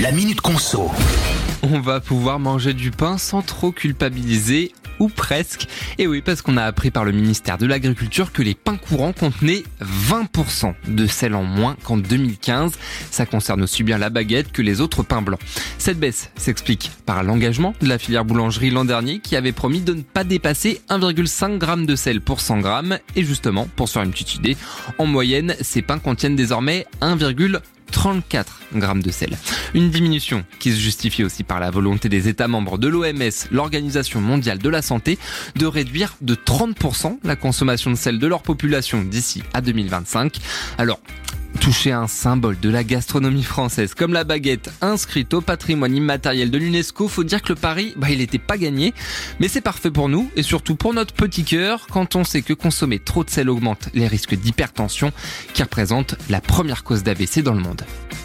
La Minute Conso. On va pouvoir manger du pain sans trop culpabiliser, ou presque. Et oui, parce qu'on a appris par le ministère de l'Agriculture que les pains courants contenaient 20% de sel en moins qu'en 2015. Ça concerne aussi bien la baguette que les autres pains blancs. Cette baisse s'explique par l'engagement de la filière boulangerie l'an dernier qui avait promis de ne pas dépasser 1,5 g de sel pour 100 g. Et justement, pour se faire une petite idée, en moyenne, ces pains contiennent désormais 1,34 grammes de sel. Une diminution qui se justifie aussi par la volonté des États membres de l'OMS, l'Organisation mondiale de la santé, de réduire de 30% la consommation de sel de leur population d'ici à 2025. Alors, toucher un symbole de la gastronomie française comme la baguette inscrite au patrimoine immatériel de l'UNESCO, faut dire que le pari, il n'était pas gagné. Mais c'est parfait pour nous et surtout pour notre petit cœur quand on sait que consommer trop de sel augmente les risques d'hypertension qui représente la première cause d'AVC dans le monde.